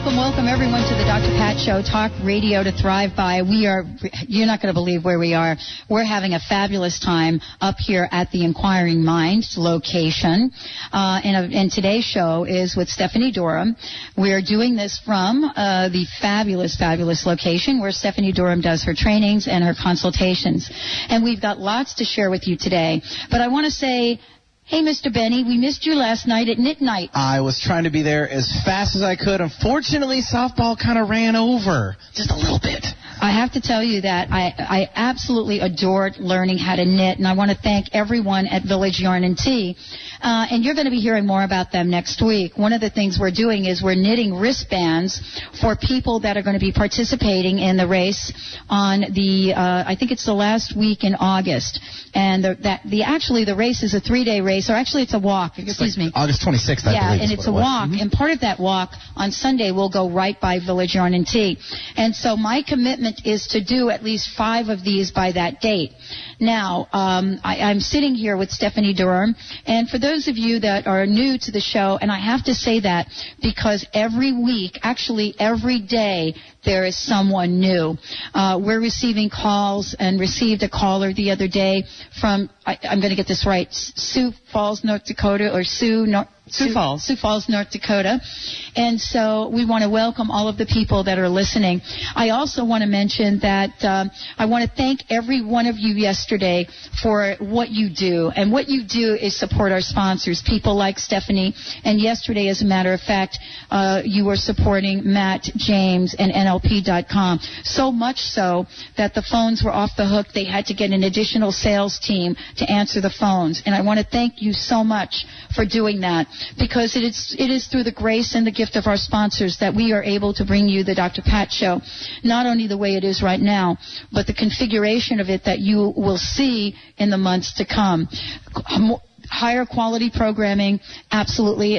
Welcome everyone to the Dr. Pat Show, talk radio to thrive by. You're not going to believe where we are. We're having a fabulous time up here at the Inquiring Minds location. And today's show is with Stephanie Durham. We're doing this from the fabulous location where Stephanie Durham does her trainings and her consultations. And we've got lots to share with you today. But I want to say, hey, Mr. Benny, we missed you last night at midnight. I was trying to be there as fast as I could. Unfortunately, softball kind of ran over just a little bit. I have to tell you that I absolutely adored learning how to knit, and I want to thank everyone at Village Yarn and Tea. And you're going to be hearing more about them next week. One of the things we're doing is we're knitting wristbands for people that are going to be participating in the race on the, I think it's the last week in August. And the race is a 3-day race. Or actually, it's a walk. Excuse me. August 26th, I believe. Yeah, and it's a walk. Mm-hmm. And part of that walk on Sunday will go right by Village Yarn and Tea. And so my commitment is to do at least 5 of these by that date. Now, I'm sitting here with Stephanie Durham. And for those of you that are new to the show, and I have to say that because every week, actually every day, there is someone new. We're receiving calls and received a caller the other day from, I'm going to get this right, Sioux Falls, North Dakota. And so we want to welcome all of the people that are listening. I also want to mention that I want to thank every one of you yesterday for what you do. And what you do is support our sponsors, people like Stephanie. And yesterday, as a matter of fact, you were supporting Matt James and NLP.com. So much so that the phones were off the hook. They had to get an additional sales team to answer the phones. And I want to thank you so much for doing that. Because it is through the grace and the gift of our sponsors that we are able to bring you the Dr. Pat Show, not only the way it is right now, but the configuration of it that you will see in the months to come. Higher quality programming, absolutely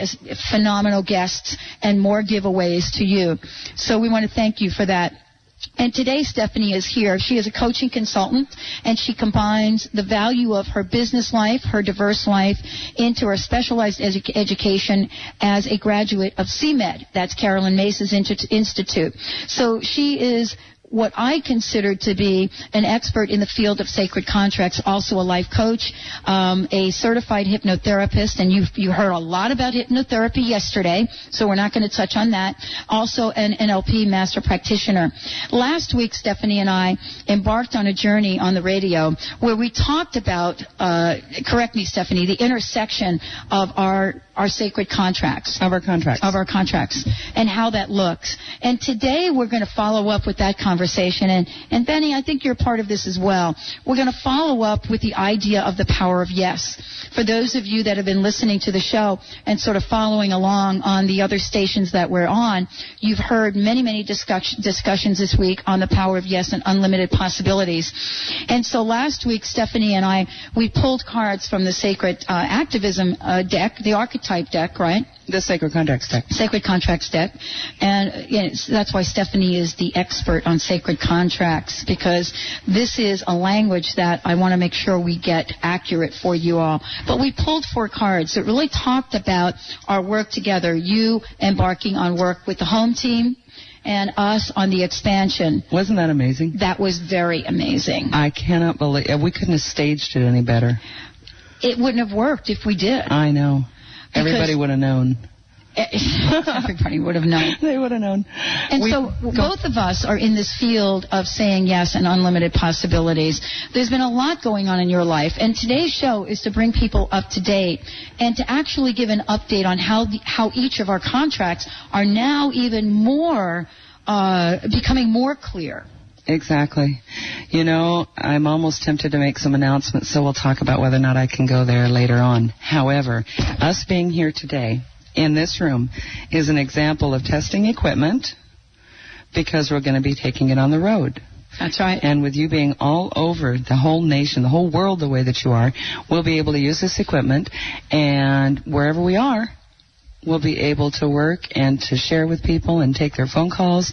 phenomenal guests, and more giveaways to you. So we want to thank you for that. And today Stephanie is here. She is a coaching consultant, and she combines the value of her business life, her diverse life, into her specialized education as a graduate of CMED. That's Carolyn Mace's institute. So she is what I consider to be an expert in the field of sacred contracts, also a life coach, a certified hypnotherapist, and you heard a lot about hypnotherapy yesterday, so we're not going to touch on that. Also an NLP master practitioner. Last week, Stephanie and I embarked on a journey on the radio where we talked about, correct me, Stephanie, the intersection of our sacred contracts. Of our contracts. And how that looks. And today we're going to follow up with that conversation. And Benny, I think you're part of this as well. We're going to follow up with the idea of the power of yes. For those of you that have been listening to the show and sort of following along on the other stations that we're on, you've heard many discussions this week on the power of yes and unlimited possibilities. And so last week, Stephanie and I, we pulled cards from the sacred activism deck, the archetype deck, right? The Sacred Contracts Deck. Sacred Contracts Deck. And that's why Stephanie is the expert on sacred contracts, because this is a language that I want to make sure we get accurate for you all. But we pulled 4 cards that really talked about our work together, you embarking on work with the home team, and us on the expansion. Wasn't that amazing? That was very amazing. I cannot believe it. We couldn't have staged it any better. It wouldn't have worked if we did. I know. Because everybody would have known. Everybody would have known. They would have known. And both of us are in this field of saying yes and unlimited possibilities. There's been a lot going on in your life, and today's show is to bring people up to date and to actually give an update on how each of our contracts are now even more becoming more clear. Exactly. You know, I'm almost tempted to make some announcements, so we'll talk about whether or not I can go there later on. However, us being here today in this room is an example of testing equipment because we're going to be taking it on the road. That's right. And with you being all over the whole nation, the whole world the way that you are, we'll be able to use this equipment, and wherever we are, we'll be able to work and to share with people and take their phone calls.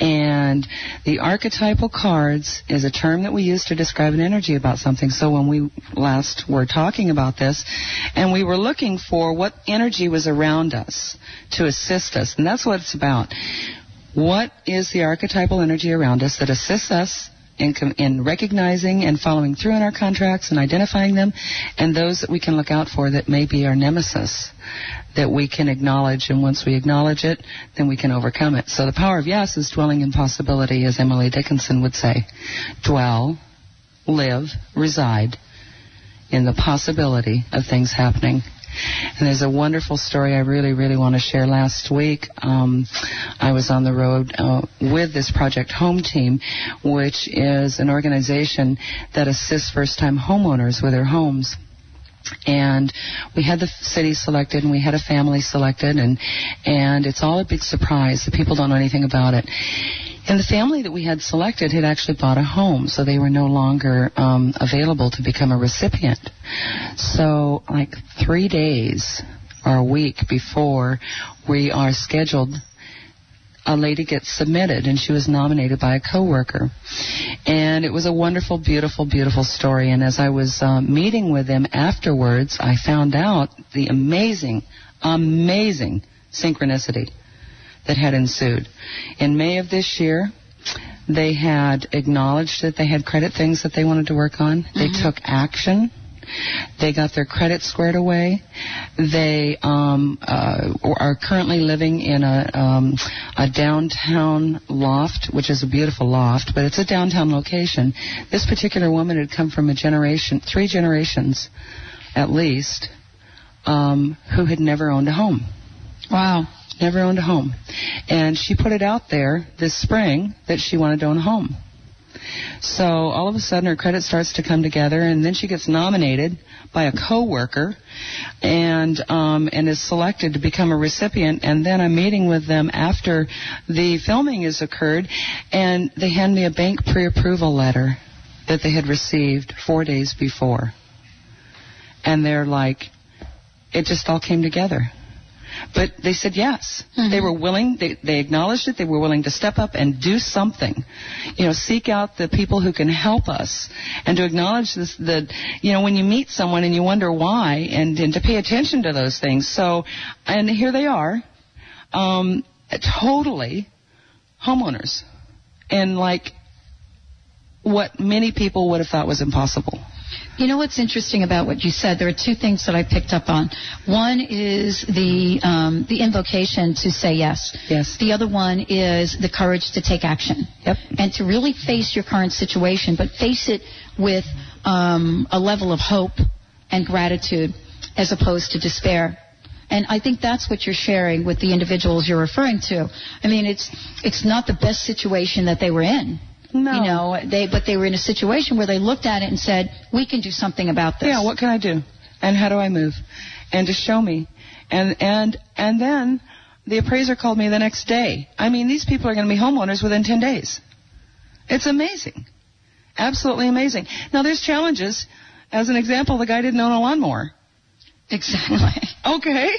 And the archetypal cards is a term that we use to describe an energy about something. So when we last were talking about this, and we were looking for what energy was around us to assist us, and that's what it's about. What is the archetypal energy around us that assists us in recognizing and following through on our contracts and identifying them, and those that we can look out for that may be our nemesis that we can acknowledge, and once we acknowledge it, then we can overcome it. So the power of yes is dwelling in possibility, as Emily Dickinson would say. Dwell, live, reside in the possibility of things happening. And there's a wonderful story I really, really want to share. Last week, I was on the road with this Project Home Team, which is an organization that assists first-time homeowners with their homes. And we had the city selected, and we had a family selected, and it's all a big surprise. The people don't know anything about it. And the family that we had selected had actually bought a home, so they were no longer available to become a recipient. So like 3 days or a week before we are scheduled, a lady gets submitted, and she was nominated by a coworker. And it was a wonderful, beautiful, beautiful story. And as I was meeting with them afterwards, I found out the amazing, amazing synchronicity that had ensued. In May of this year, they had acknowledged that they had credit things that they wanted to work on. Mm-hmm. They took action. They got their credit squared away. They are currently living in a downtown loft, which is a beautiful loft, but it's a downtown location. This particular woman had come from a generation, 3 generations at least, who had never owned a home. Wow. Never owned a home. And she put it out there this spring that she wanted to own a home. So all of a sudden her credit starts to come together, and then she gets nominated by a coworker, and is selected to become a recipient. And then I'm meeting with them after the filming has occurred, and they hand me a bank pre-approval letter that they had received 4 days before. And they're like, it just all came together. But they said yes. Mm-hmm. They were willing. They acknowledged it. They were willing to step up and do something. You know, seek out the people who can help us, and to acknowledge this. That, you know, when you meet someone and you wonder why, and to pay attention to those things. So, and here they are, totally homeowners, and like what many people would have thought was impossible. You know what's interesting about what you said? There are two things that I picked up on. One is the invocation to say yes. Yes. The other one is the courage to take action. Yep. And to really face your current situation, but face it with a level of hope and gratitude as opposed to despair. And I think that's what you're sharing with the individuals you're referring to. I mean, it's not the best situation that they were in. No. You know, they were in a situation where they looked at it and said, we can do something about this. Yeah, what can I do? And how do I move? And to show me. And then the appraiser called me the next day. I mean, these people are going to be homeowners within 10 days. It's amazing. Absolutely amazing. Now, there's challenges. As an example, the guy didn't own a lawnmower. Exactly. Okay.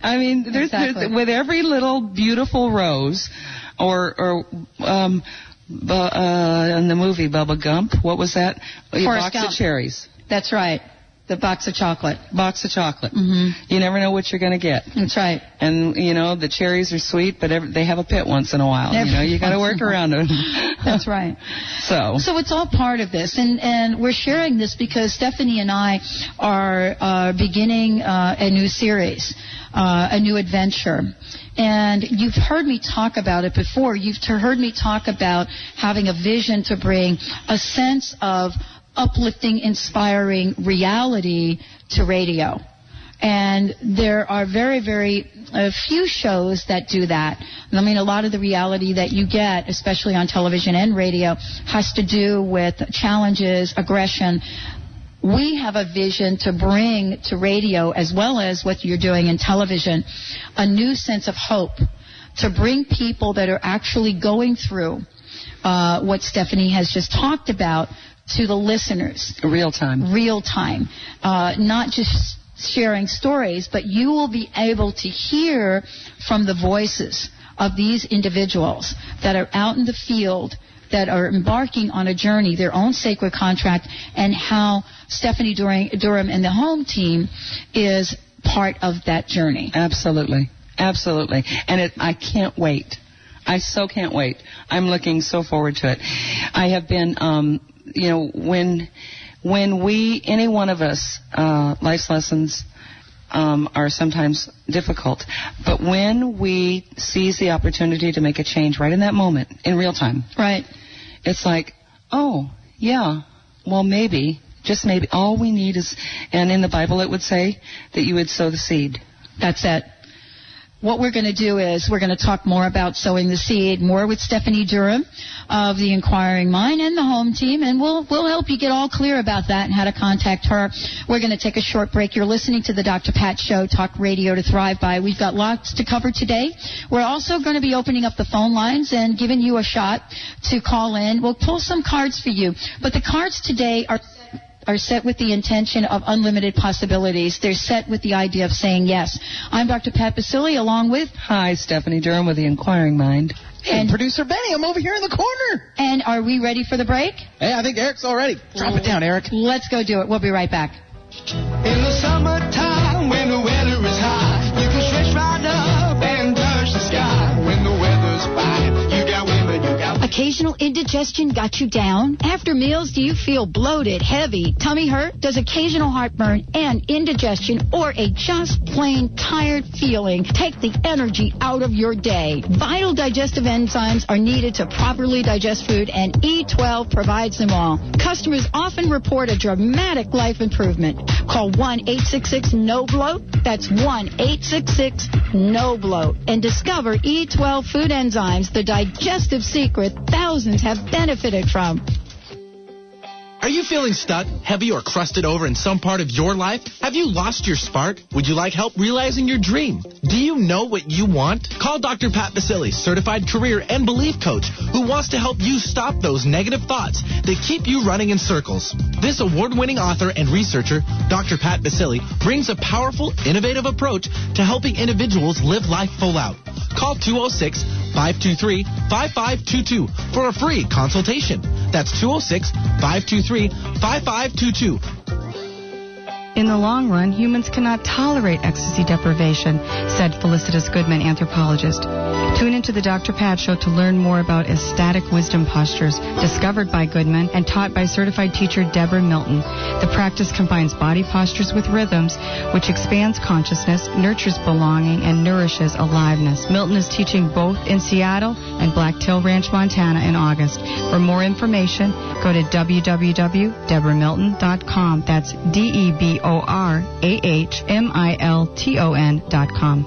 I mean, there's with every little beautiful rose or in the movie Bubba Gump, what was that? A box of cherries. That's right. The box of chocolate. Box of chocolate. Mm-hmm. You never know what you're going to get. That's right. And, you know, the cherries are sweet, but they have a pit once in a while. You know, you got to work around them. That's right. So it's all part of this. And we're sharing this because Stephanie and I are beginning a new series, a new adventure. And you've heard me talk about it before. You've heard me talk about having a vision to bring a sense of uplifting, inspiring reality to radio. And there are very, very few shows that do that. I mean, a lot of the reality that you get, especially on television and radio, has to do with challenges, aggression. We have a vision to bring to radio, as well as what you're doing in television, a new sense of hope, to bring people that are actually going through what Stephanie has just talked about to the listeners. Real time. Not just sharing stories, but you will be able to hear from the voices of these individuals that are out in the field, that are embarking on a journey, their own sacred contract, and how Stephanie Durham and the home team is part of that journey. Absolutely. And I can't wait. I so can't wait. I'm looking so forward to it. I have been, when any one of us, life's lessons are sometimes difficult. But when we seize the opportunity to make a change right in that moment, in real time. Right. It's like, oh, yeah, well, maybe, just maybe, all we need is, and in the Bible it would say that you would sow the seed. That's it. What we're going to do is we're going to talk more about sowing the seed, more with Stephanie Durham of the Inquiring Mind and the home team, and we'll help you get all clear about that and how to contact her. We're going to take a short break. You're listening to the Dr. Pat Show, Talk Radio to Thrive By. We've got lots to cover today. We're also going to be opening up the phone lines and giving you a shot to call in. We'll pull some cards for you, but the cards today are set with the intention of unlimited possibilities. They're set with the idea of saying yes. I'm Dr. Pat Basile, along with... Hi, Stephanie Durham with the Inquiring Mind. Hey, and producer Benny, I'm over here in the corner. And are we ready for the break? Hey, I think Eric's all ready. Drop it down, Eric. Let's go do it. We'll be right back. In the summertime, when the weather is high, you can stretch right up and touch the sky. When the weather's fine, you got women, you got... Occasional indigestion got you down? After meals, do you feel bloated, heavy, tummy hurt? Does occasional heartburn and indigestion or a just plain tired feeling take the energy out of your day? Vital digestive enzymes are needed to properly digest food, and E12 provides them all. Customers often report a dramatic life improvement. Call 1-866-NO-BLOAT. That's 1-866-NO-BLOAT. And discover E12 food enzymes, the digestive secret thousands have benefited from. Are you feeling stuck, heavy, or crusted over in some part of your life? Have you lost your spark? Would you like help realizing your dream? Do you know what you want? Call Dr. Pat Basile, certified career and belief coach, who wants to help you stop those negative thoughts that keep you running in circles. This award-winning author and researcher, Dr. Pat Basile, brings a powerful, innovative approach to helping individuals live life full out. Call 206-523-5522 for a free consultation. That's 206-523-5522. In the long run, humans cannot tolerate ecstasy deprivation, said Felicitas Goodman, anthropologist. Tune into the Dr. Pat Show to learn more about ecstatic wisdom postures discovered by Goodman and taught by certified teacher Deborah Milton. The practice combines body postures with rhythms, which expands consciousness, nurtures belonging, and nourishes aliveness. Milton is teaching both in Seattle and Blacktail Ranch, Montana in August. For more information, go to www.deborahmilton.com. That's DEBORAHMILTON.com.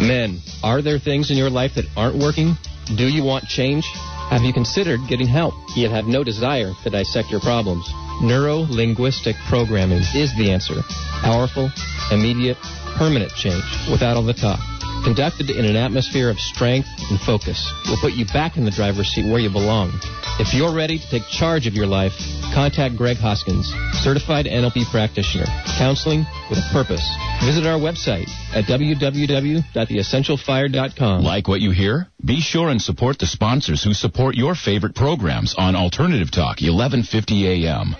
Men, are there things in your life that aren't working? Do you want change? Have you considered getting help, yet have no desire to dissect your problems? Neuro-linguistic programming is the answer. Powerful, immediate, permanent change without all the talk. Conducted in an atmosphere of strength and focus, will put you back in the driver's seat where you belong. If you're ready to take charge of your life, contact Greg Hoskins, certified NLP practitioner, counseling with a purpose. Visit our website at www.theessentialfire.com. Like what you hear? Be sure and support the sponsors who support your favorite programs on Alternative Talk, 1150 a.m.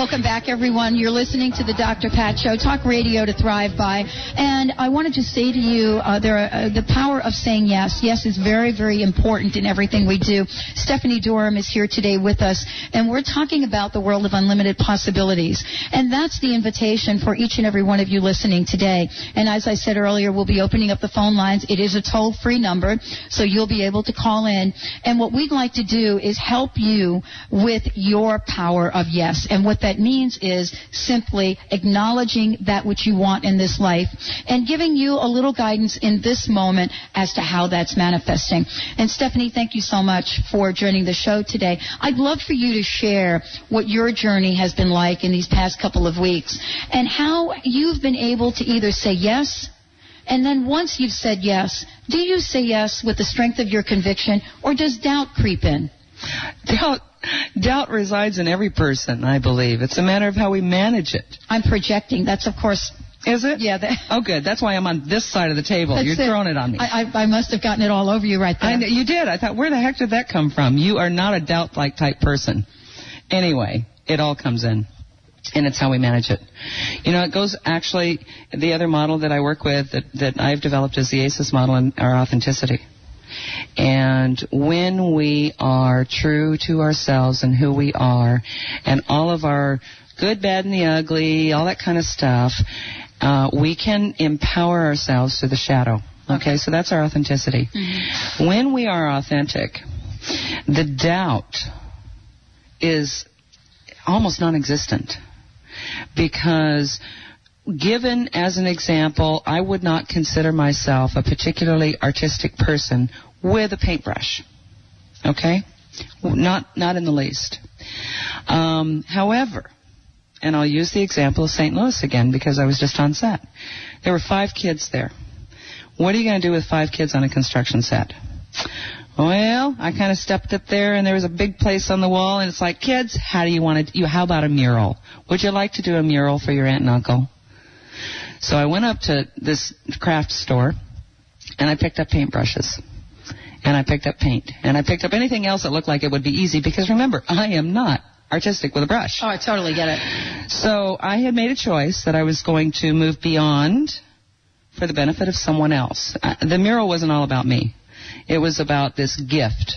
Welcome back, everyone. everyone. You're listening to the Dr. Pat Show, talk radio to thrive by. And I want to just say to you, the power of saying yes. Yes is very, very important in everything we do. Stephanie Durham is here today with us, and we're talking about the world of unlimited possibilities. And that's the invitation for each and every one of you listening today. And as I said earlier, we'll be opening up the phone lines. It is a toll-free number, so you'll be able to call in. And what we'd like to do is help you with your power of yes. And what that means is simply acknowledging that which you want in this life and giving you a little guidance in this moment as to how that's manifesting. And Stephanie, thank you so much for joining the show today. I'd love for you to share what your journey has been like in these past couple of weeks and how you've been able to either say yes, and then once you've said yes, do you say yes with the strength of your conviction, or does doubt creep in? Doubt resides in every person, I believe. It's a matter of how we manage it. I'm projecting. That's, of course... Is it? Yeah. Oh, good. That's why I'm on this side of the table. That's You're throwing it on me. I must have gotten it all over you right there. You did. I thought, where the heck did that come from? You are not a doubt-like type person. Anyway, it all comes in. And it's how we manage it. You know, it goes actually, the other model that I work with that I've developed is the ACES model and our authenticity. And when we are true to ourselves and who we are and all of our good, bad, and the ugly, all that kind of stuff, we can empower ourselves through the shadow. Okay, so that's our authenticity. Mm-hmm. When we are authentic, the doubt is almost non-existent because... Given as an example, I would not consider myself a particularly artistic person with a paintbrush, okay? Not in the least. However, and I'll use the example of St. Louis again because I was just on set. There were 5 kids there. What are you going to do with 5 kids on a construction set? Well, I kind of stepped up there, and there was a big place on the wall, and it's like, kids, how about a mural? Would you like to do a mural for your aunt and uncle? So I went up to this craft store, and I picked up paintbrushes, and I picked up paint, and I picked up anything else that looked like it would be easy, because remember, I am not artistic with a brush. Oh, I totally get it. So I had made a choice that I was going to move beyond for the benefit of someone else. The mural wasn't all about me. It was about this gift,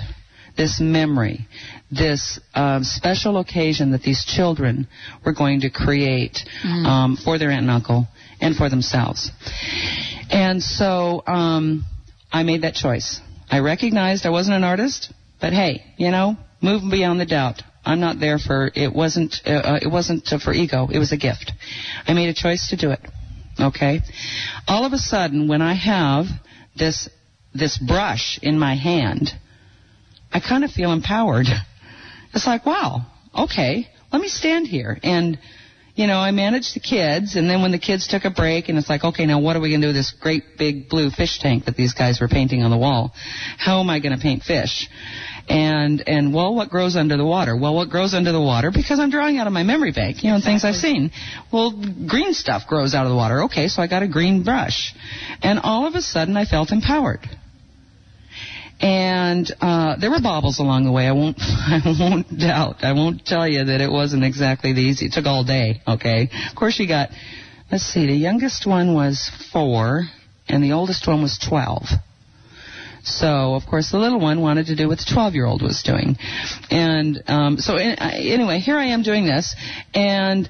this memory, this special occasion that these children were going to create for their aunt and uncle and for themselves. And so I made that choice. I recognized I wasn't an artist, but hey, you know, move beyond the doubt. I'm not there for, it wasn't for ego. It was a gift. I made a choice to do it, okay? All of a sudden, when I have this brush in my hand, I kind of feel empowered. It's like, wow, okay, let me stand here. And, you know, I managed the kids, and then when the kids took a break, and it's like, okay, now what are we going to do with this great big blue fish tank that these guys were painting on the wall? How am I going to paint fish? And well, what grows under the water? Well, what grows under the water? Because I'm drawing out of my memory bank, you know, things I've seen. Well, green stuff grows out of the water. Okay, so I got a green brush. And all of a sudden, I felt empowered. And there were bobbles along the way. I won't tell you that it wasn't exactly the easy. It took all day, okay? Of course, you got, let's see, the youngest one was 4, and the oldest one was 12. So, of course, the little one wanted to do what the 12-year-old was doing. And anyway, here I am doing this, and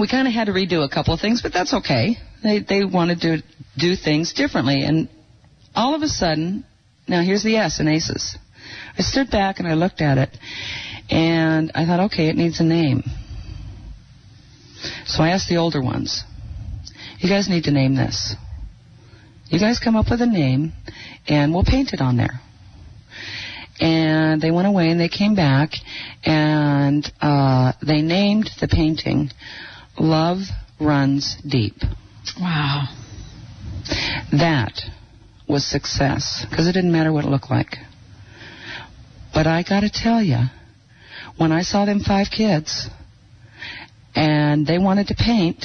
we kind of had to redo a couple of things, but that's okay. They wanted to do things differently. And all of a sudden, now here's the S in ACES. I stood back and I looked at it, and I thought, okay, it needs a name. So I asked the older ones, you guys need to name this. You guys come up with a name, and we'll paint it on there. And they went away, and they came back, and they named the painting Love Runs Deep. Wow. That was success, because it didn't matter what it looked like. But I got to tell you, when I saw them 5 kids, and they wanted to paint,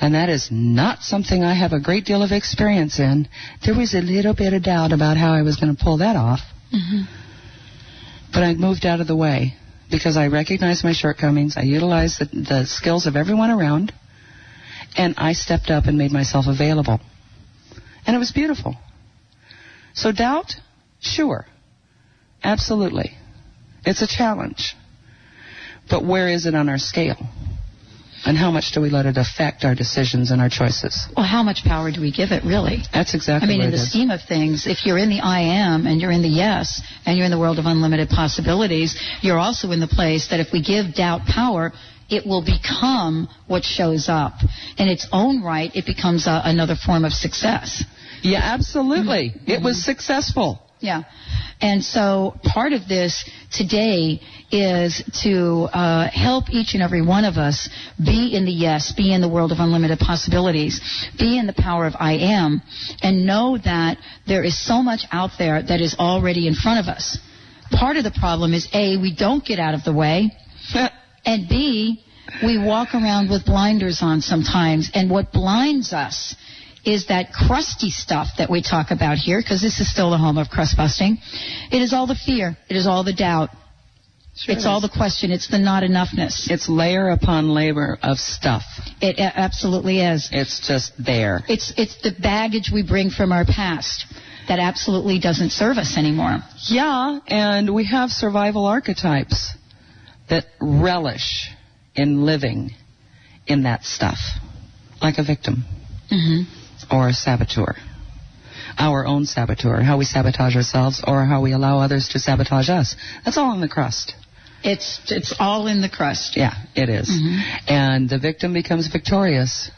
and that is not something I have a great deal of experience in, there was a little bit of doubt about how I was going to pull that off. Mm-hmm. But I moved out of the way, because I recognized my shortcomings. I utilized the skills of everyone around, and I stepped up and made myself available. And it was beautiful. So doubt, sure, absolutely. It's a challenge. But where is it on our scale? And how much do we let it affect our decisions and our choices? Well, how much power do we give it, really? That's exactly what it is. I mean, in the scheme of things, if you're in the I am and you're in the yes and you're in the world of unlimited possibilities, you're also in the place that if we give doubt power, it will become what shows up. In its own right, it becomes another form of success. Yeah, absolutely. Mm-hmm. It was successful. Yeah. And so part of this today is to help each and every one of us be in the yes, be in the world of unlimited possibilities, be in the power of I am, and know that there is so much out there that is already in front of us. Part of the problem is, A, we don't get out of the way, and B, we walk around with blinders on sometimes, and what blinds us is that crusty stuff that we talk about here, because this is still the home of crust busting. It is all the fear. It is all the doubt. Sure it's all the question. It's the not enoughness. It's layer upon layer of stuff. It absolutely is. It's just there. It's the baggage we bring from our past that absolutely doesn't serve us anymore. Yeah, and we have survival archetypes that relish in living in that stuff, like a victim. Mm-hmm. Or a saboteur, our own saboteur, how we sabotage ourselves or how we allow others to sabotage us. That's all in the crust. It's all in the crust. Yeah, it is. Mm-hmm. And the victim becomes victorious.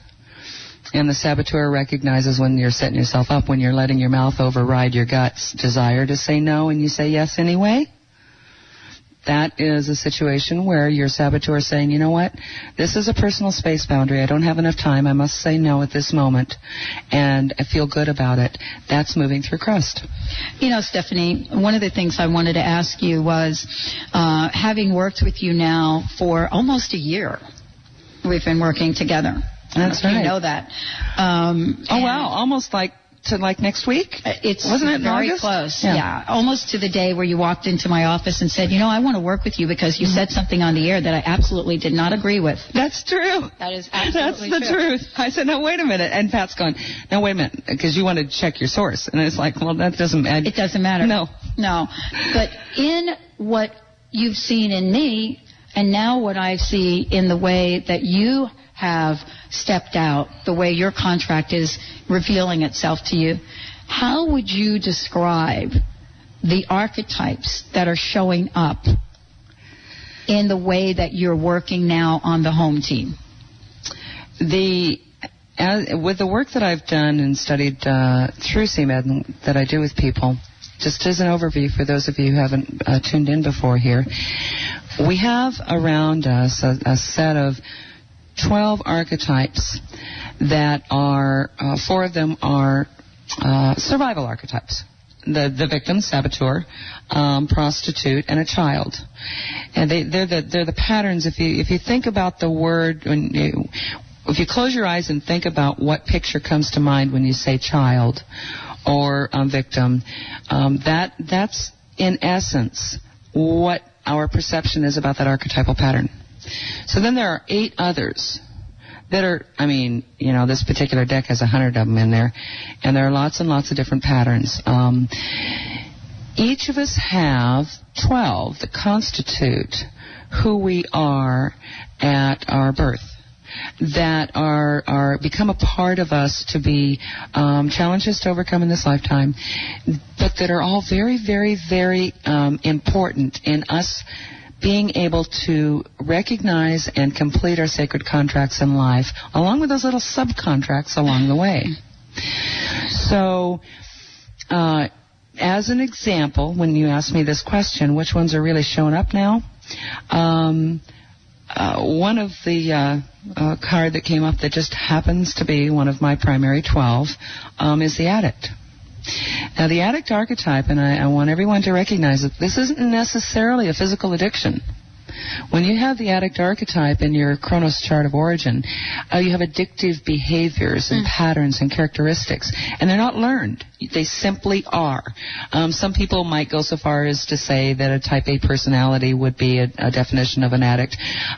And the saboteur recognizes when you're setting yourself up, when you're letting your mouth override your gut's desire to say no and you say yes anyway. That is a situation where your saboteur is saying, you know what, this is a personal space boundary. I don't have enough time. I must say no at this moment. And I feel good about it. That's moving through crust. You know, Stephanie, one of the things I wanted to ask you was, having worked with you now for almost a year, we've been working together. That's right. You know that. Oh, wow. Almost like. To like next week? Wasn't it very close? Yeah. Almost to the day where you walked into my office and said, you know, I want to work with you because you said something on the air that I absolutely did not agree with. That's true. That is absolutely true. That's the truth. I said, no, wait a minute. And Pat's gone, no, wait a minute, because you want to check your source. And it's like, well, that doesn't matter. It doesn't matter. No. But in what you've seen in me and now what I see in the way that you have stepped out, the way your contract is revealing itself to you, how would you describe the archetypes that are showing up in the way that you're working now on the home team? With the work that I've done and studied through CMED that I do with people, just as an overview for those of you who haven't tuned in before here, we have around us a set of 12 archetypes that are, 4 of them are survival archetypes. The victim, saboteur, prostitute, and a child. And they're the patterns. If you think about the word, if you close your eyes and think about what picture comes to mind when you say child or victim, that's in essence what our perception is about that archetypal pattern. So then there are 8 others that are, this particular deck has 100 of them in there, and there are lots and lots of different patterns. Each of us have 12 that constitute who we are at our birth, that are become a part of us to be challenges to overcome in this lifetime, but that are all very, very, very important in us being able to recognize and complete our sacred contracts in life, along with those little subcontracts along the way. So, as an example, when you asked me this question, which ones are really showing up now? One of the card that came up that just happens to be one of my primary 12 is the addict. Now, the addict archetype, and I want everyone to recognize that this isn't necessarily a physical addiction. When you have the addict archetype in your Kronos chart of origin, you have addictive behaviors and patterns and characteristics, and they're not learned. They simply are. Some people might go so far as to say that a type A personality would be a definition of an addict.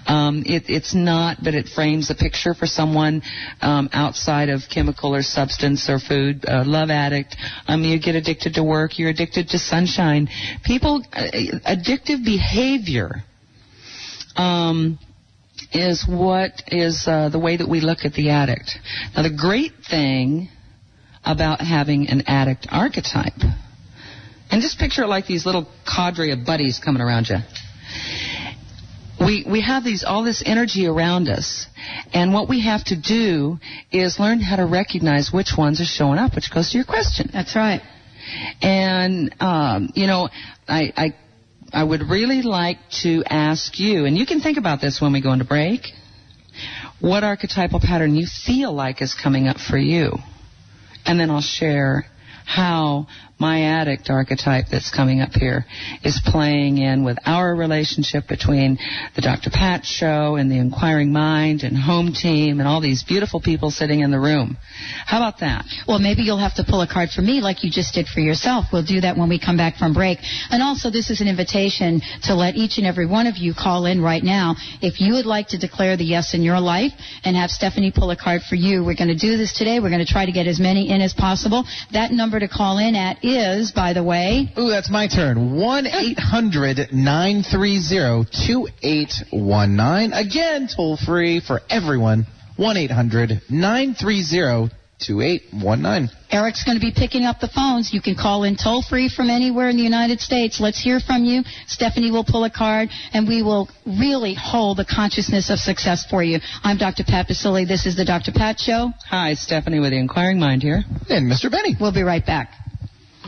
It's not, but it frames a picture for someone outside of chemical or substance or food. Love addict. You get addicted to work. You're addicted to sunshine. People, addictive behavior is what is the way that we look at the addict. Now, the great thing about having an addict archetype, and just picture it like these little cadre of buddies coming around you. We have all this energy around us, and what we have to do is learn how to recognize which ones are showing up, which goes to your question. That's right. And I would really like to ask you, and you can think about this when we go into break, what archetypal pattern you feel like is coming up for you. And then I'll share how my addict archetype that's coming up here is playing in with our relationship between the Dr. Pat Show and the Inquiring Mind and Home Team and all these beautiful people sitting in the room. How about that? Well, maybe you'll have to pull a card for me like you just did for yourself. We'll do that when we come back from break. And also, this is an invitation to let each and every one of you call in right now. If you would like to declare the yes in your life and have Stephanie pull a card for you, we're going to do this today. We're going to try to get as many in as possible. That number to call in at is, by the way... Ooh, that's my turn. 1-800-930-2819. Again, toll free for everyone. 1-800-930-2819. Eric's going to be picking up the phones. You can call in toll free from anywhere in the United States. Let's hear from you. Stephanie will pull a card, and we will really hold the consciousness of success for you. I'm Dr. Pat Basile. This is the Dr. Pat Show. Hi, Stephanie with the Inquiring Mind here. And Mr. Benny. We'll be right back.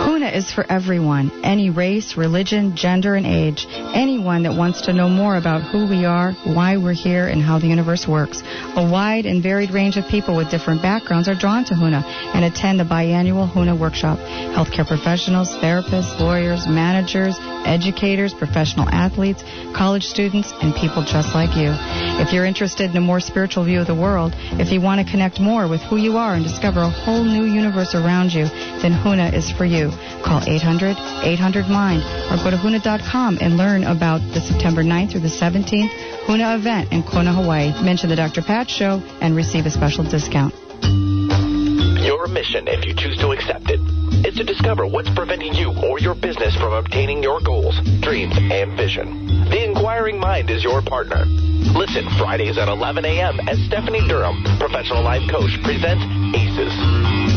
Huna is for everyone, any race, religion, gender, and age. Anyone that wants to know more about who we are, why we're here, and how the universe works. A wide and varied range of people with different backgrounds are drawn to Huna and attend the biannual Huna workshop. Healthcare professionals, therapists, lawyers, managers, educators, professional athletes, college students, and people just like you. If you're interested in a more spiritual view of the world, if you want to connect more with who you are and discover a whole new universe around you, then Huna is for you. Call 800-800-MIND or go to Huna.com and learn about the September 9th through the 17th Huna event in Kona, Hawaii. Mention the Dr. Pat Show and receive a special discount. Your mission, if you choose to accept it, is to discover what's preventing you or your business from obtaining your goals, dreams, and vision. The Inquiring Mind is your partner. Listen Fridays at 11 a.m. as Stephanie Durham, professional life coach, presents ACES.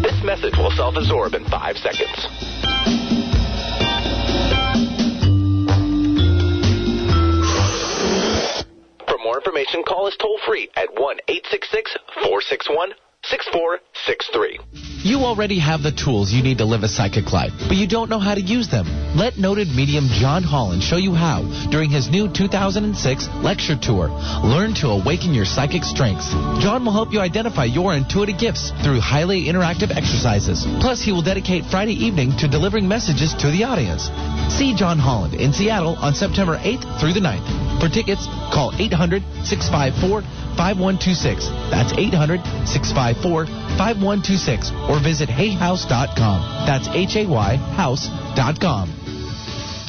This message will self-absorb in 5 seconds. For more information, call us toll-free at 1-866-461-6463. You already have the tools you need to live a psychic life, but you don't know how to use them. Let noted medium John Holland show you how during his new 2006 lecture tour. Learn to awaken your psychic strengths. John will help you identify your intuitive gifts through highly interactive exercises. Plus, he will dedicate Friday evening to delivering messages to the audience. See John Holland in Seattle on September 8th through the 9th. For tickets, call 800-654-5126. That's 800-654-5126. Or visit hayhouse.com. That's HAYhouse.com.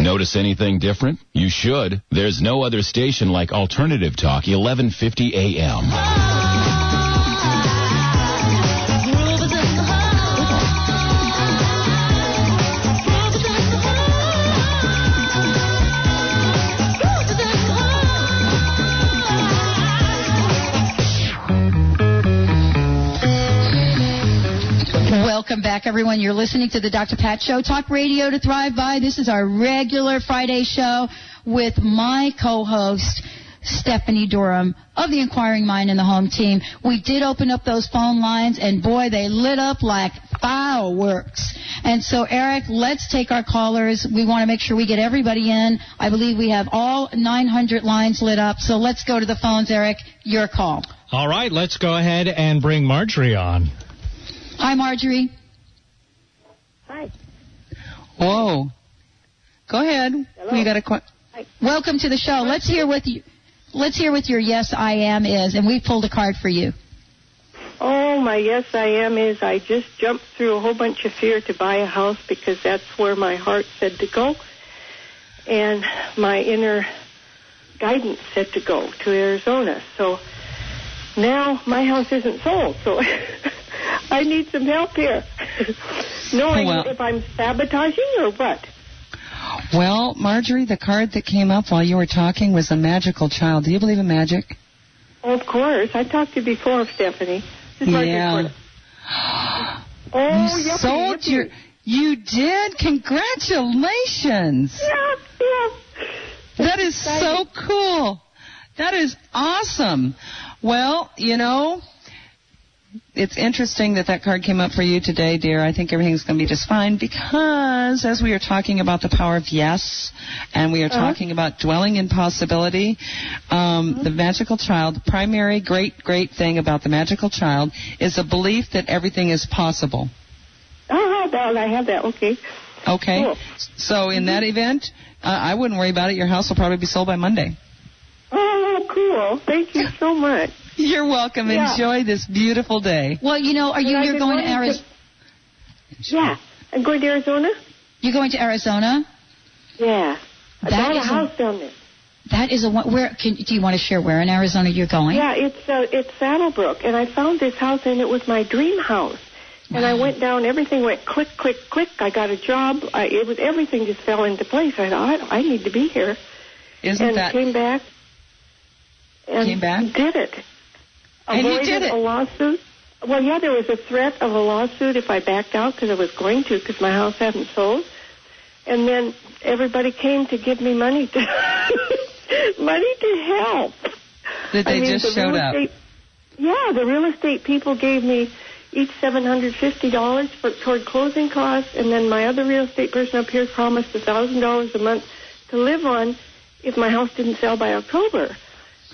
Notice anything different? You should. There's no other station like Alternative Talk, 1150 AM. Welcome back, everyone. You're listening to the Dr. Pat Show, Talk Radio to Thrive By. This is our regular Friday show with my co-host, Stephanie Durham of the Inquiring Mind and the Home Team. We did open up those phone lines, and boy, they lit up like fireworks. And so, Eric, let's take our callers. We want to make sure we get everybody in. I believe we have all 900 lines lit up. So let's go to the phones, Eric. Your call. All right, let's go ahead and bring Marjorie on. Hi, Marjorie. Hi. Whoa. Go ahead. Hello. We got a welcome to the show. Let's hear what you. Let's hear what your yes I am is, and we pulled a card for you. Oh, my yes I am is I just jumped through a whole bunch of fear to buy a house because that's where my heart said to go, and my inner guidance said to go to Arizona. So now my house isn't sold. So. I need some help here. Knowing if I'm sabotaging or what? Well, Marjorie, the card that came up while you were talking was a magical child. Do you believe in magic? Oh, of course. I talked to you before, Stephanie. Yeah. Oh, yes. You did? Congratulations. Yeah. That is so cool. That is awesome. Well, you know, it's interesting that card came up for you today, dear. I think everything's going to be just fine because as we are talking about the power of yes and we are talking about dwelling in possibility, the magical child, the primary great thing about the magical child is a belief that everything is possible. Oh, well, I have that. Okay. Cool. So in that event, I wouldn't worry about it. Your house will probably be sold by Monday. Oh, cool. Thank you so much. You're welcome. Yeah. Enjoy this beautiful day. Well, you know, you're going to Arizona? Yeah. I'm going to Arizona. You're going to Arizona? Yeah. I got a house down there. That is a one. Where, do you want to share where in Arizona you're going? Yeah, it's Saddlebrook. And I found this house, and it was my dream house. And I went down, everything went click, click, click. I got a job. Everything just fell into place. I thought, I need to be here. Came back? Did it. Avoided a lawsuit. Well, yeah, there was a threat of a lawsuit if I backed out because I was going to because my house hadn't sold. And then everybody came to give me money to help. They just showed up? Yeah, the real estate people gave me each $750 toward closing costs, and then my other real estate person up here promised $1,000 a month to live on if my house didn't sell by October.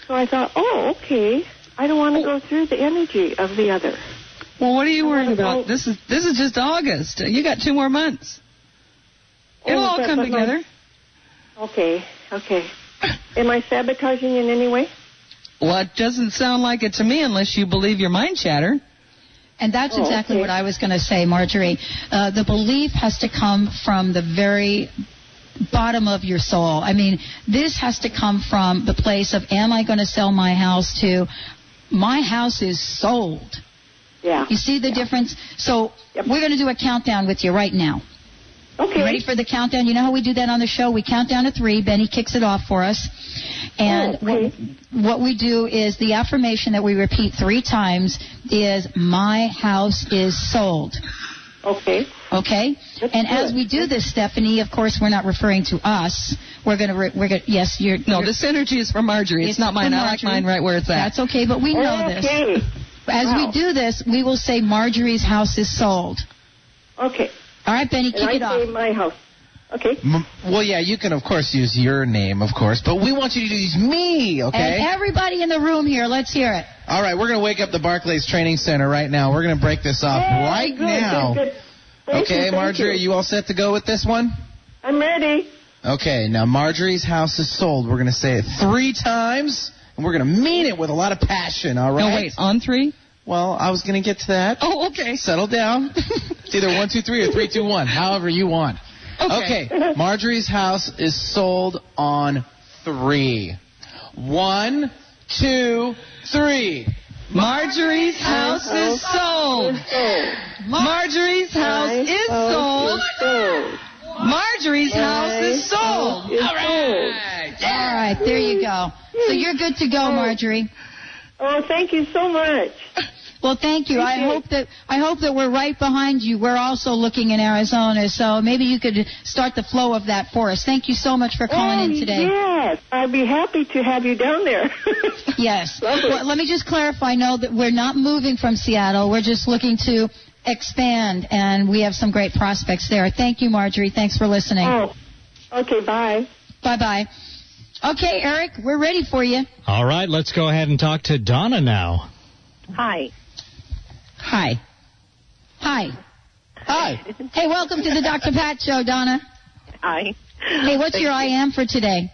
So I thought, oh, okay. I don't want to go through the energy of the other. Well, what are you worrying about? This is just August. You got 2 more months. It'll all come together. Okay. Am I sabotaging in any way? Well, it doesn't sound like it to me unless you believe your mind chatter. And that's exactly what I was going to say, Marjorie. The belief has to come from the very bottom of your soul. I mean, this has to come from the place of, am I going to sell my house to, my house is sold. Yeah. You see the difference? So we're going to do a countdown with you right now. Okay. You ready for the countdown? You know how we do that on the show? We count down to 3. Benny kicks it off for us. And what we do is the affirmation that we repeat 3 times is, my house is sold. Okay? And as we do this, Stephanie, of course, we're not referring to us. This energy is for Marjorie. It's not mine. I like mine right where it's at. That's okay, but we know this. As we do this, we will say Marjorie's house is sold. Okay. All right, Benny, kick it off. My house. Okay. Well, yeah, you can, of course, use your name, of course, but we want you to use me, okay? And everybody in the room here, let's hear it. All right, we're going to wake up the Barclays Training Center right now. We're going to break this off right now. Good. Okay, Marjorie, are you all set to go with this one? I'm ready. Okay, now Marjorie's house is sold. We're going to say it 3 times, and we're going to mean it with a lot of passion, all right? No, wait, on 3? Well, I was going to get to that. Oh, okay. Settle down. It's either 1, 2, 3 or 3, 2, 1, however you want. Okay. Marjorie's house is sold on 3. 1, 2, 3. Marjorie's house is sold. Marjorie's house is sold. Marjorie's house is sold. All right. All right. There you go. So you're good to go, Marjorie. Oh, thank you so much. Well, thank you. I hope that we're right behind you. We're also looking in Arizona, so maybe you could start the flow of that for us. Thank you so much for calling in today. Yes, I'd be happy to have you down there. Yes. Well, let me just clarify. No, that we're not moving from Seattle. We're just looking to expand, and we have some great prospects there. Thank you, Marjorie. Thanks for listening. Oh, okay. Bye. Bye. Bye. Okay, Eric, we're ready for you. All right, let's go ahead and talk to Donna now. Hi. Hi. Hi. Hi. Hey, welcome to the Dr. Pat Show, Donna. Hi. Hey, what's your I am for today?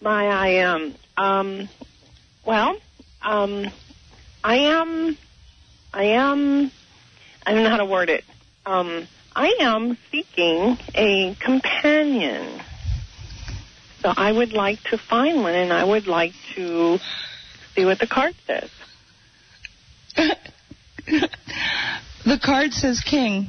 My I am. I don't know how to word it. I am seeking a companion. So I would like to find one, and I would like to see what the card says. The card says king.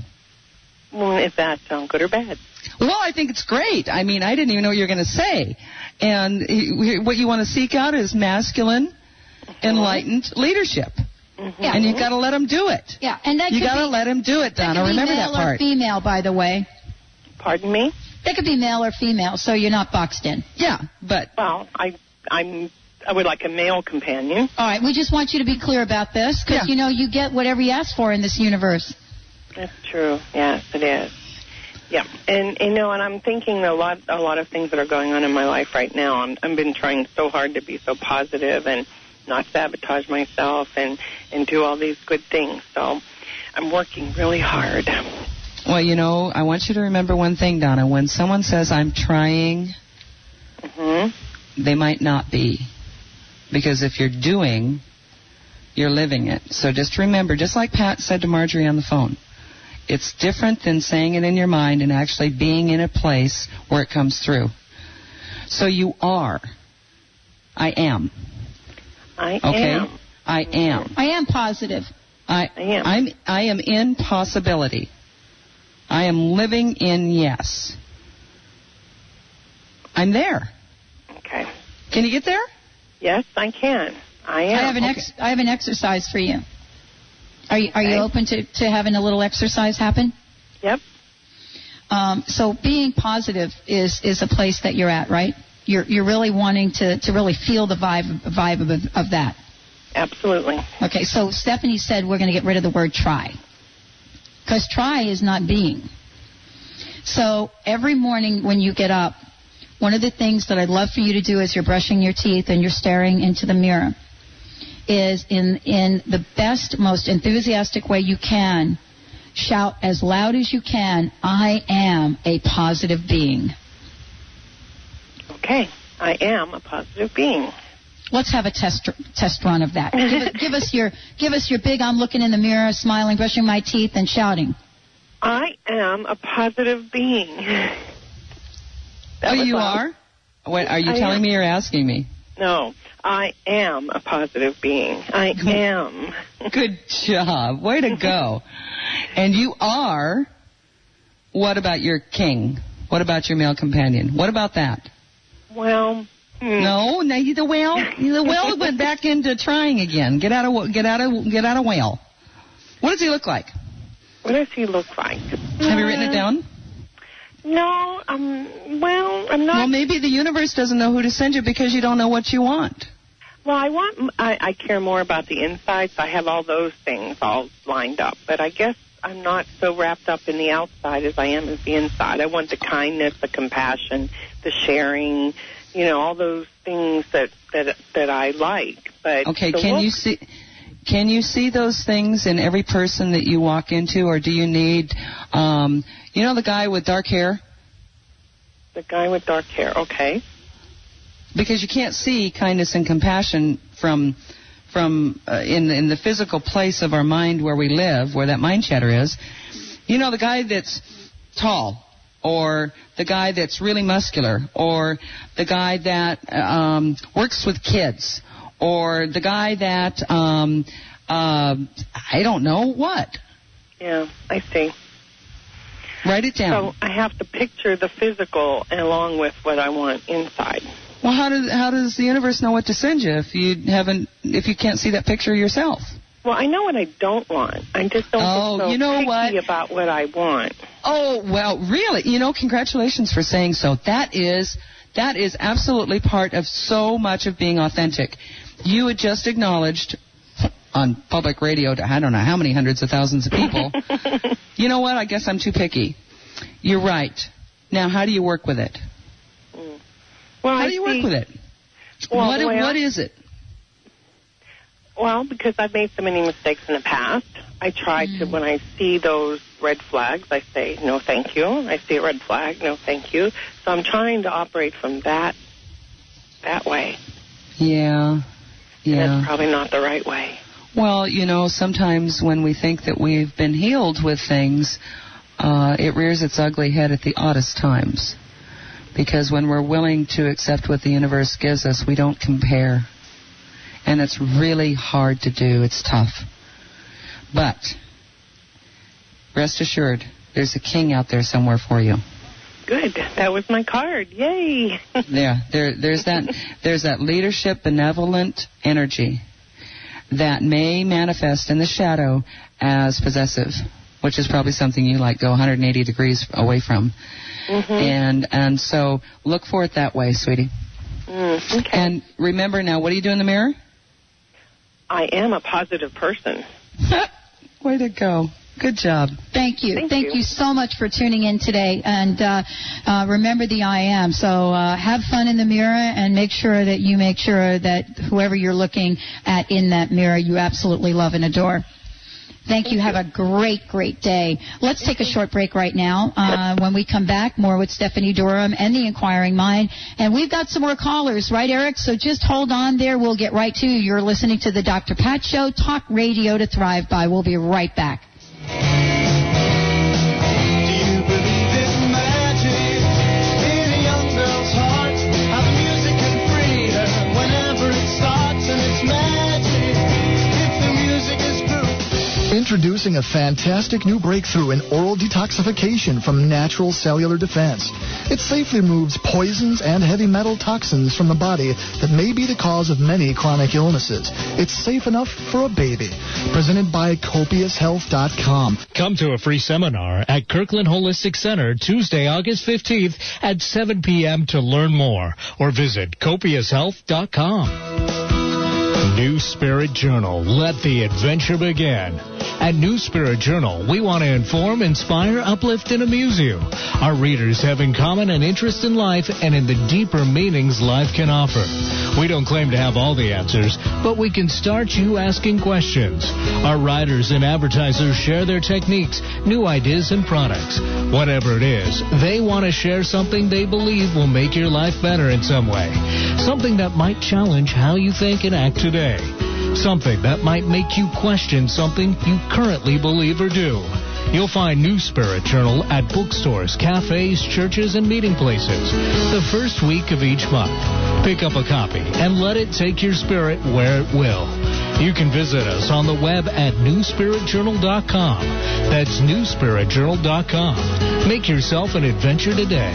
Well, is that good or bad? Well, I think it's great. I mean, I didn't even know what you were going to say. And what you want to seek out is masculine, enlightened leadership. Mm-hmm. Yeah. And you've got to let them do it. Yeah, and that you got to let them do it, Donna. Remember that part. That could be male or female, by the way. Pardon me? They could be male or female, so you're not boxed in. Yeah, but... Well, I would like a male companion. All right, we just want you to be clear about this, because, you know, you get whatever you ask for in this universe. That's true. Yes, it is. Yeah, and, you know, and I'm thinking a lot of things that are going on in my life right now. I've been trying so hard to be so positive and not sabotage myself and do all these good things. So I'm working really hard. Well, you know, I want you to remember one thing, Donna. When someone says, I'm trying, they might not be. Because if you're doing, you're living it. So just remember, just like Pat said to Marjorie on the phone, it's different than saying it in your mind and actually being in a place where it comes through. So you are. I am. I am. I am. I am positive. I am. I am in possibility. I am living in yes. I'm there. Okay. Can you get there? Yes, I can. I am. I have an exercise for you. Are you open to having a little exercise happen? Yep. So being positive is a place that you're at, right? You're really wanting to really feel the vibe of that. Absolutely. Okay. So Stephanie said we're going to get rid of the word try. Because try is not being. So every morning when you get up, one of the things that I'd love for you to do as you're brushing your teeth and you're staring into the mirror is in the best, most enthusiastic way you can, shout as loud as you can, I am a positive being. Okay, I am a positive being. Let's have a test run of that. Give us your big I'm looking in the mirror, smiling, brushing my teeth, and shouting. I am a positive being. You are? What are you telling me? You're asking me? No, I am a positive being. I am. Good job. Way to go. And you are. What about your king? What about your male companion? What about that? Well. No, the whale went back into trying again. Get out of whale. What does he look like? What does he look like? Have you written it down? No, I'm not. Well, maybe the universe doesn't know who to send you because you don't know what you want. Well, I care more about the insides. I have all those things all lined up, but I guess I'm not so wrapped up in the outside as I am as the inside. I want the kindness, the compassion, the sharing, you know, all those things that I like. But okay, can you see those things in every person that you walk into, or do you need, you know, the guy with dark hair? The guy with dark hair, okay. Because you can't see kindness and compassion from in the physical place of our mind where we live, where that mind chatter is. You know, the guy that's tall, or the guy that's really muscular, or the guy that works with kids, or the guy that I don't know what. Yeah, I see. Write it down. So I have to picture the physical along with what I want inside. Well, how does the universe know what to send you if you can't see that picture yourself? Well, I know what I don't want. I just don't get so picky about what I want. Oh, well, really? You know, congratulations for saying so. That is absolutely part of so much of being authentic. You had just acknowledged on public radio to I don't know how many hundreds of thousands of people, you know what, I guess I'm too picky. You're right. Now, how do you work with it? Well, how do you work with it? Well, what is it? Well, because I've made so many mistakes in the past, I try to, when I see those red flags, I say, no, thank you. I see a red flag, no, thank you. So I'm trying to operate from that way. Yeah, yeah. And that's probably not the right way. Well, you know, sometimes when we think that we've been healed with things, it rears its ugly head at the oddest times. Because when we're willing to accept what the universe gives us, we don't compare. And it's really hard to do. It's tough. But rest assured, there's a king out there somewhere for you. Good. That was my card. Yay. Yeah. There's that leadership, benevolent energy that may manifest in the shadow as possessive, which is probably something you like go 180 degrees away from. Mm-hmm. And so look for it that way, sweetie. Okay. And remember now, what do you do in the mirror? I am a positive person. Way to go. Good job. Thank you. Thank you so much for tuning in today. And remember the I am. So have fun in the mirror and make sure that whoever you're looking at in that mirror, you absolutely love and adore. Thank you. Have a great, great day. Let's take a short break right now. When we come back, more with Stephanie Durham and the Inquiring Mind. And we've got some more callers, right, Eric? So just hold on there. We'll get right to you. You're listening to the Dr. Pat Show, Talk Radio to Thrive By. We'll be right back. Introducing a fantastic new breakthrough in oral detoxification from Natural Cellular Defense. It safely removes poisons and heavy metal toxins from the body that may be the cause of many chronic illnesses. It's safe enough for a baby. Presented by CopiousHealth.com. Come to a free seminar at Kirkland Holistic Center Tuesday, August 15th at 7 p.m. to learn more, or visit CopiousHealth.com. New Spirit Journal. Let the adventure begin. At New Spirit Journal, we want to inform, inspire, uplift, and amuse you. Our readers have in common an interest in life and in the deeper meanings life can offer. We don't claim to have all the answers, but we can start you asking questions. Our writers and advertisers share their techniques, new ideas, and products. Whatever it is, they want to share something they believe will make your life better in some way. Something that might challenge how you think and act today. Something that might make you question something you currently believe or do. You'll find New Spirit Journal at bookstores, cafes, churches, and meeting places the first week of each month. Pick up a copy and let it take your spirit where it will. You can visit us on the web at newspiritjournal.com. That's newspiritjournal.com. Make yourself an adventure today.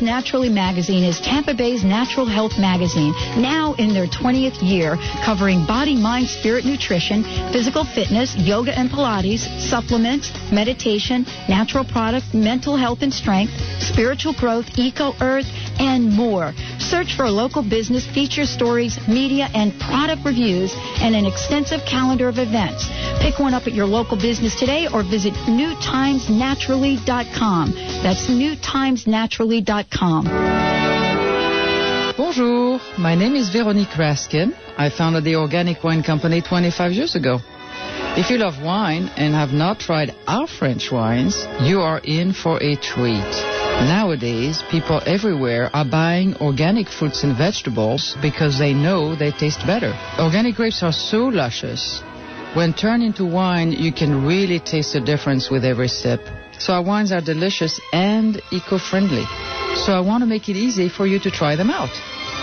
Women's Naturally magazine is Tampa Bay's natural health magazine, now in their 20th year, covering body, mind, spirit, nutrition, physical fitness, yoga and Pilates, supplements, meditation, natural products, mental health and strength, spiritual growth, eco-earth, and more. Search for local business, feature stories, media, and product reviews, and an extensive calendar of events. Pick one up at your local business today or visit newtimesnaturally.com. That's newtimesnaturally.com. Bonjour, my name is Veronique Raskin. I founded the Organic Wine Company 25 years ago. If you love wine and have not tried our French wines, you are in for a treat. Nowadays, people everywhere are buying organic fruits and vegetables because they know they taste better. Organic grapes are so luscious. When turned into wine, you can really taste the difference with every sip. So our wines are delicious and eco-friendly. So I want to make it easy for you to try them out.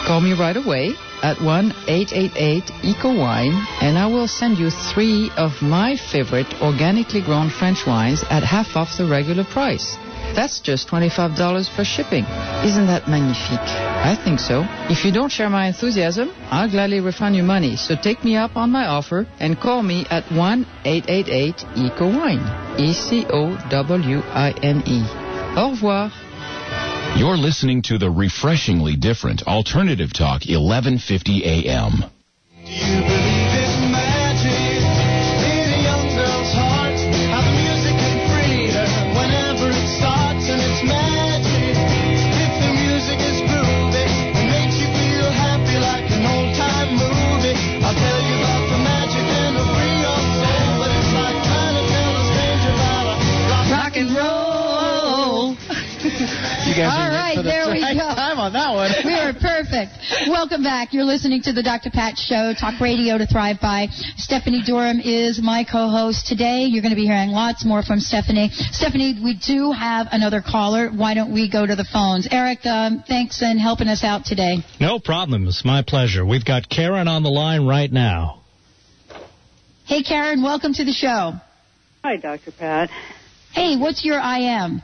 Call me right away at 1-888-ECO-WINE, and I will send you 3 of my favorite organically grown French wines at half off the regular price. That's just $25 for shipping. Isn't that magnifique? I think so. If you don't share my enthusiasm, I'll gladly refund your money. So take me up on my offer and call me at 1-888-ECOWINE. ECOWINE. Au revoir. You're listening to the refreshingly different Alternative Talk, 1150 AM. Do you believe it? All right, there we go. Time on that one. We are perfect. Welcome back. You're listening to the Dr. Pat Show, Talk Radio to Thrive By. Stephanie Durham is my co-host today. You're going to be hearing lots more from Stephanie. Stephanie, we do have another caller. Why don't we go to the phones? Eric, thanks for helping us out today. No problem. It's my pleasure. We've got Karen on the line right now. Hey, Karen, welcome to the show. Hi, Dr. Pat. Hey, what's your IM?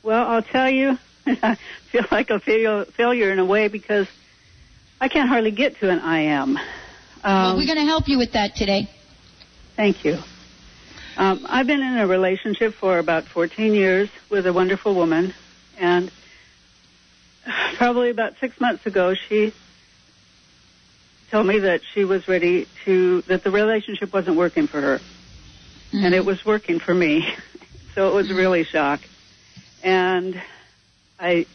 Well, I'll tell you, I feel like a failure in a way because I can't hardly get to an IM. Well, we're going to help you with that today. Thank you. I've been in a relationship for about 14 years with a wonderful woman, and probably about 6 months ago, she told me that she was ready to, that the relationship wasn't working for her, mm-hmm. and it was working for me. So it was mm-hmm. really shock. And I've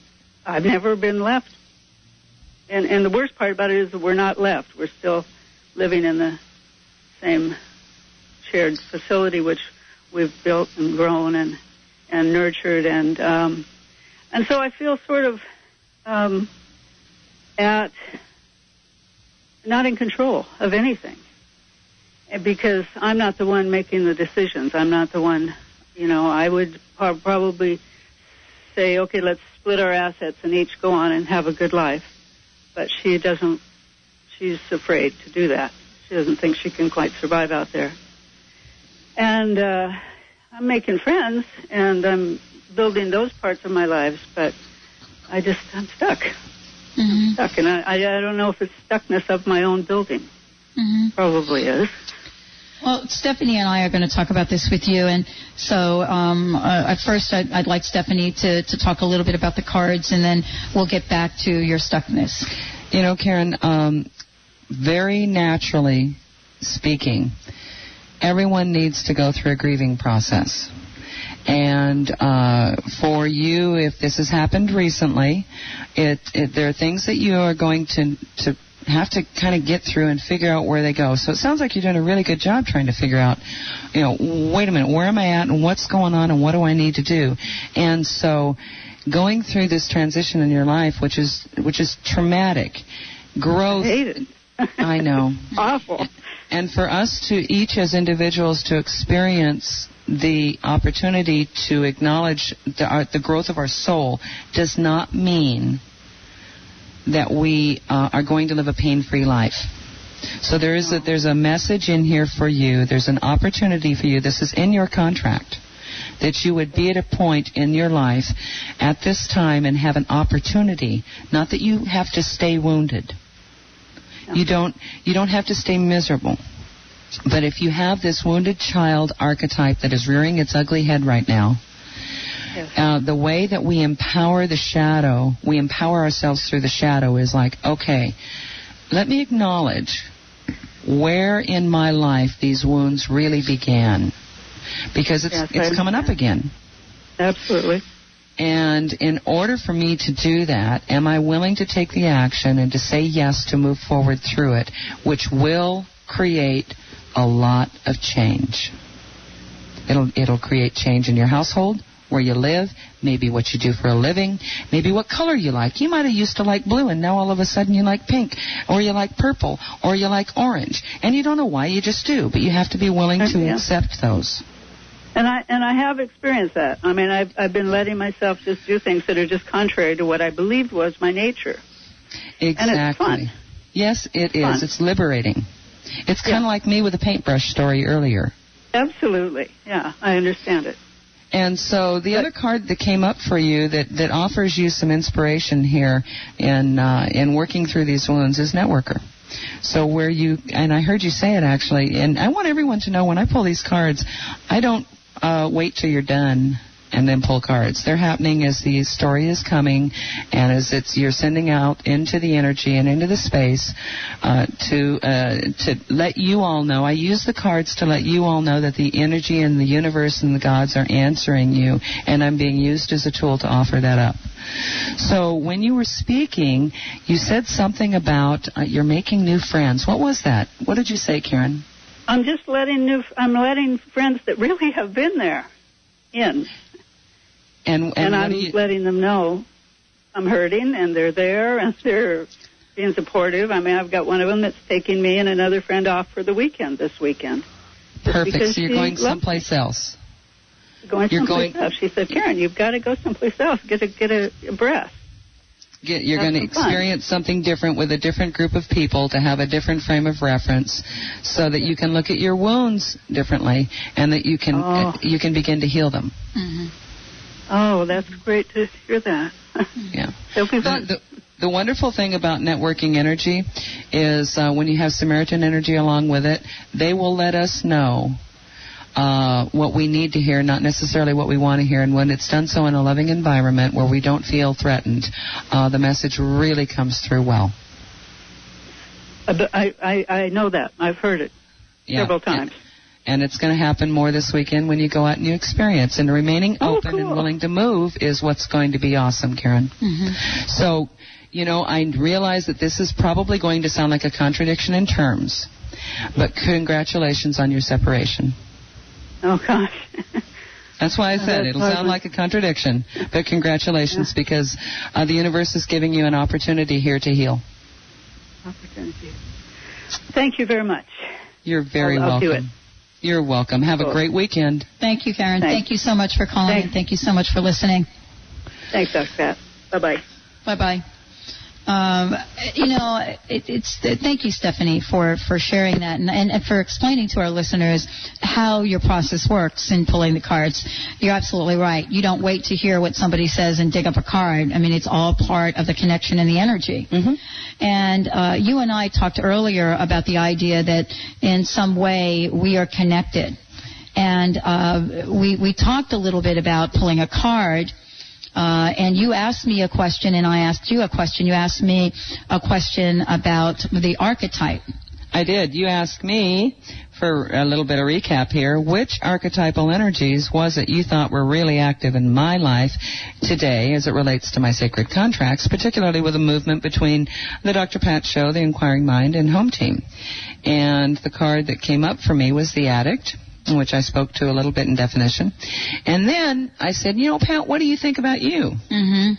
never been left. And the worst part about it is that we're not left. We're still living in the same shared facility, which we've built and grown and nurtured. And so I feel sort of at not in control of anything because I'm not the one making the decisions. I'm not the one, you know, I would probably say, okay, let's split our assets and each go on and have a good life. But she doesn't, she's afraid to do that. She doesn't think she can quite survive out there. And I'm making friends, and I'm building those parts of my lives, but I'm stuck. Mm-hmm. I'm stuck, and I don't know if it's stuckness of my own building. Mm-hmm. Probably is. Well, Stephanie and I are going to talk about this with you, and so at first I'd like Stephanie to talk a little bit about the cards, and then we'll get back to your stuckness. You know, Karen, very naturally speaking, everyone needs to go through a grieving process. And for you, if this has happened recently, there are things that you are going to have to kind of get through and figure out where they go. So it sounds like you're doing a really good job trying to figure out, you know, wait a minute, where am I at and what's going on and what do I need to do? And so going through this transition in your life, which is traumatic, growth. I hate it. I know. Awful. And for us to each as individuals to experience the opportunity to acknowledge the growth of our soul does not mean that we are going to live a pain-free life. So there's a message in here for you. There's an opportunity for you. This is in your contract. that you would be at a point in your life at this time and have an opportunity, not that you have to stay wounded. You don't have to stay miserable. But if you have this wounded child archetype that is rearing its ugly head right now, the way that we empower the shadow, we empower ourselves through the shadow is like, okay, let me acknowledge where in my life these wounds really began, because it's coming up again. Absolutely. And in order for me to do that, am I willing to take the action and to say yes to move forward through it, which will create a lot of change. It'll create change in your household, where you live, maybe what you do for a living, maybe what color you like. You might have used to like blue, and now all of a sudden you like pink, or you like purple, or you like orange. And you don't know why, you just do. But you have to be willing to accept those. And I have experienced that. I mean, I've been letting myself just do things that are just contrary to what I believed was my nature. Exactly. And it's fun. Yes, it is. Fun. It's liberating. It's kind of like me with the paintbrush story earlier. Absolutely. Yeah, I understand it. And so the other card that came up for you that offers you some inspiration here in working through these wounds is Networker. So where you, and I heard you say it actually, and I want everyone to know when I pull these cards, I don't wait till you're done and then pull cards. They're happening as the story is coming and as you're sending out into the energy and into the space to let you all know. I use the cards to let you all know that the energy and the universe and the gods are answering you, and I'm being used as a tool to offer that up. So when you were speaking, you said something about you're making new friends. What was that? What did you say, Karen? I'm just letting I'm letting friends that really have been there in. And I'm letting them know I'm hurting, and they're there, and they're being supportive. I mean, I've got one of them that's taking me and another friend off for the weekend this weekend. Perfect. So you're going someplace else. Going someplace else. She said, Karen, you've got to go someplace else. Get a breath. You're going to experience something different with a different group of people to have a different frame of reference so that you can look at your wounds differently and that you can begin to heal them. Mm-hmm. Oh, that's great to hear that. Yeah. The wonderful thing about networking energy is when you have Samaritan energy along with it, they will let us know what we need to hear, not necessarily what we want to hear. And when it's done so in a loving environment where we don't feel threatened, the message really comes through well. I know that. I've heard it several times. And it's going to happen more this weekend when you go out and you experience. And remaining open and willing to move is what's going to be awesome, Karen. Mm-hmm. So, you know, I realize that this is probably going to sound like a contradiction in terms. But congratulations on your separation. Oh, gosh. That's why I said it'll sound like a contradiction. But congratulations because the universe is giving you an opportunity here to heal. Opportunity. Thank you very much. You're very welcome. I'll do it. You're welcome. Have a great weekend. Thank you, Karen. Thanks. Thank you so much for calling. Thanks. And thank you so much for listening. Thanks, Dr. Pat. Bye-bye. Bye-bye. Thank you, Stephanie, for sharing that and for explaining to our listeners how your process works in pulling the cards. You're absolutely right. You don't wait to hear what somebody says and dig up a card. I mean, it's all part of the connection and the energy. Mm-hmm. And you and I talked earlier about the idea that in some way we are connected. And we talked a little bit about pulling a card. And you asked me a question, and I asked you a question. You asked me a question about the archetype. I did. You asked me, for a little bit of recap here, which archetypal energies was it you thought were really active in my life today as it relates to my sacred contracts, particularly with the movement between the Dr. Pat Show, the Inquiring Mind, and Home Team. And the card that came up for me was the Addict, which I spoke to a little bit in definition. And then I said, you know, Pat, what do you think about you? Mm-hmm.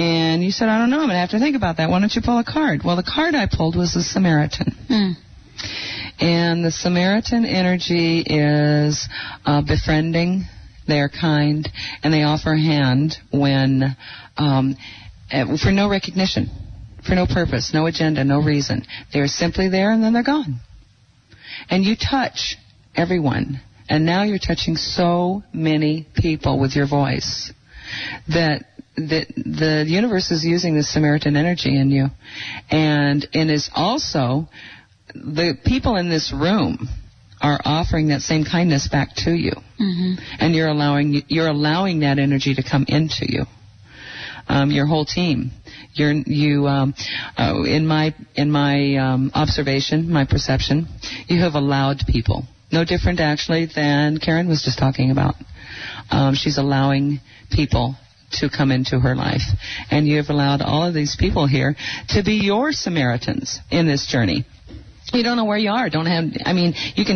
And you said, I don't know. I'm going to have to think about that. Why don't you pull a card? Well, the card I pulled was the Samaritan. Mm. And the Samaritan energy is befriending. They're kind. And they offer a hand when for no recognition, for no purpose, no agenda, no reason. They're simply there, and then they're gone. And you touch everyone And now you're touching so many people with your voice that the universe is using the Samaritan energy in you. And it is also the people in this room are offering that same kindness back to you. Mm-hmm. And you're allowing that energy to come into you. Your whole team. In my perception, you have allowed people. No different actually than Karen was just talking about. She's allowing people to come into her life. And you have allowed all of these people here to be your Samaritans in this journey. You don't know where you are. You can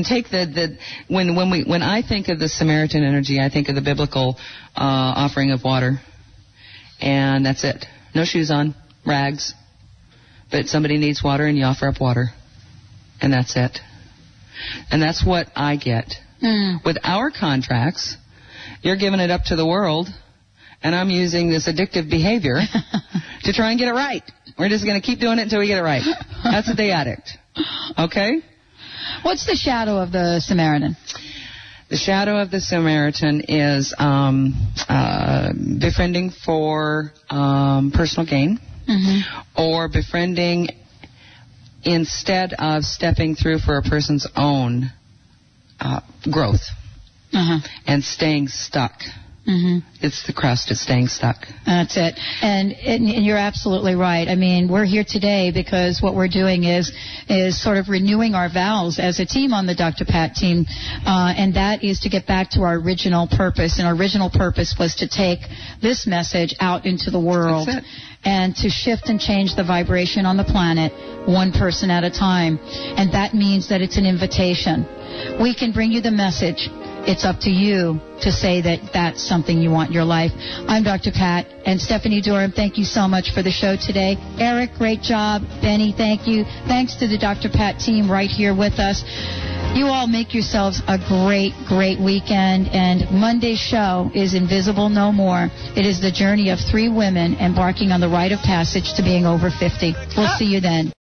take when I think of the Samaritan energy, I think of the biblical offering of water. And that's it. No shoes on, rags. But somebody needs water and you offer up water. And that's it. And that's what I get. Mm. With our contracts, you're giving it up to the world, and I'm using this addictive behavior to try and get it right. We're just going to keep doing it until we get it right. That's the addict. Okay? What's the shadow of the Samaritan? The shadow of the Samaritan is befriending for personal gain, mm-hmm. or befriending instead of stepping through for a person's own growth, uh-huh. and staying stuck. Mm-hmm. It's the crust. It's staying stuck. That's it. And you're absolutely right. I mean, we're here today because what we're doing is sort of renewing our vows as a team on the Dr. Pat team, and that is to get back to our original purpose. And our original purpose was to take this message out into the world. That's it. And to shift and change the vibration on the planet one person at a time. And that means that it's an invitation. We can bring you the message. It's up to you to say that that's something you want in your life. I'm Dr. Pat and Stephanie Durham. Thank you so much for the show today. Eric, great job. Benny, thank you. Thanks to the Dr. Pat team right here with us. You all make yourselves a great, great weekend. And Monday's show is Invisible No More. It is the journey of 3 women embarking on the rite of passage to being over 50. We'll see you then.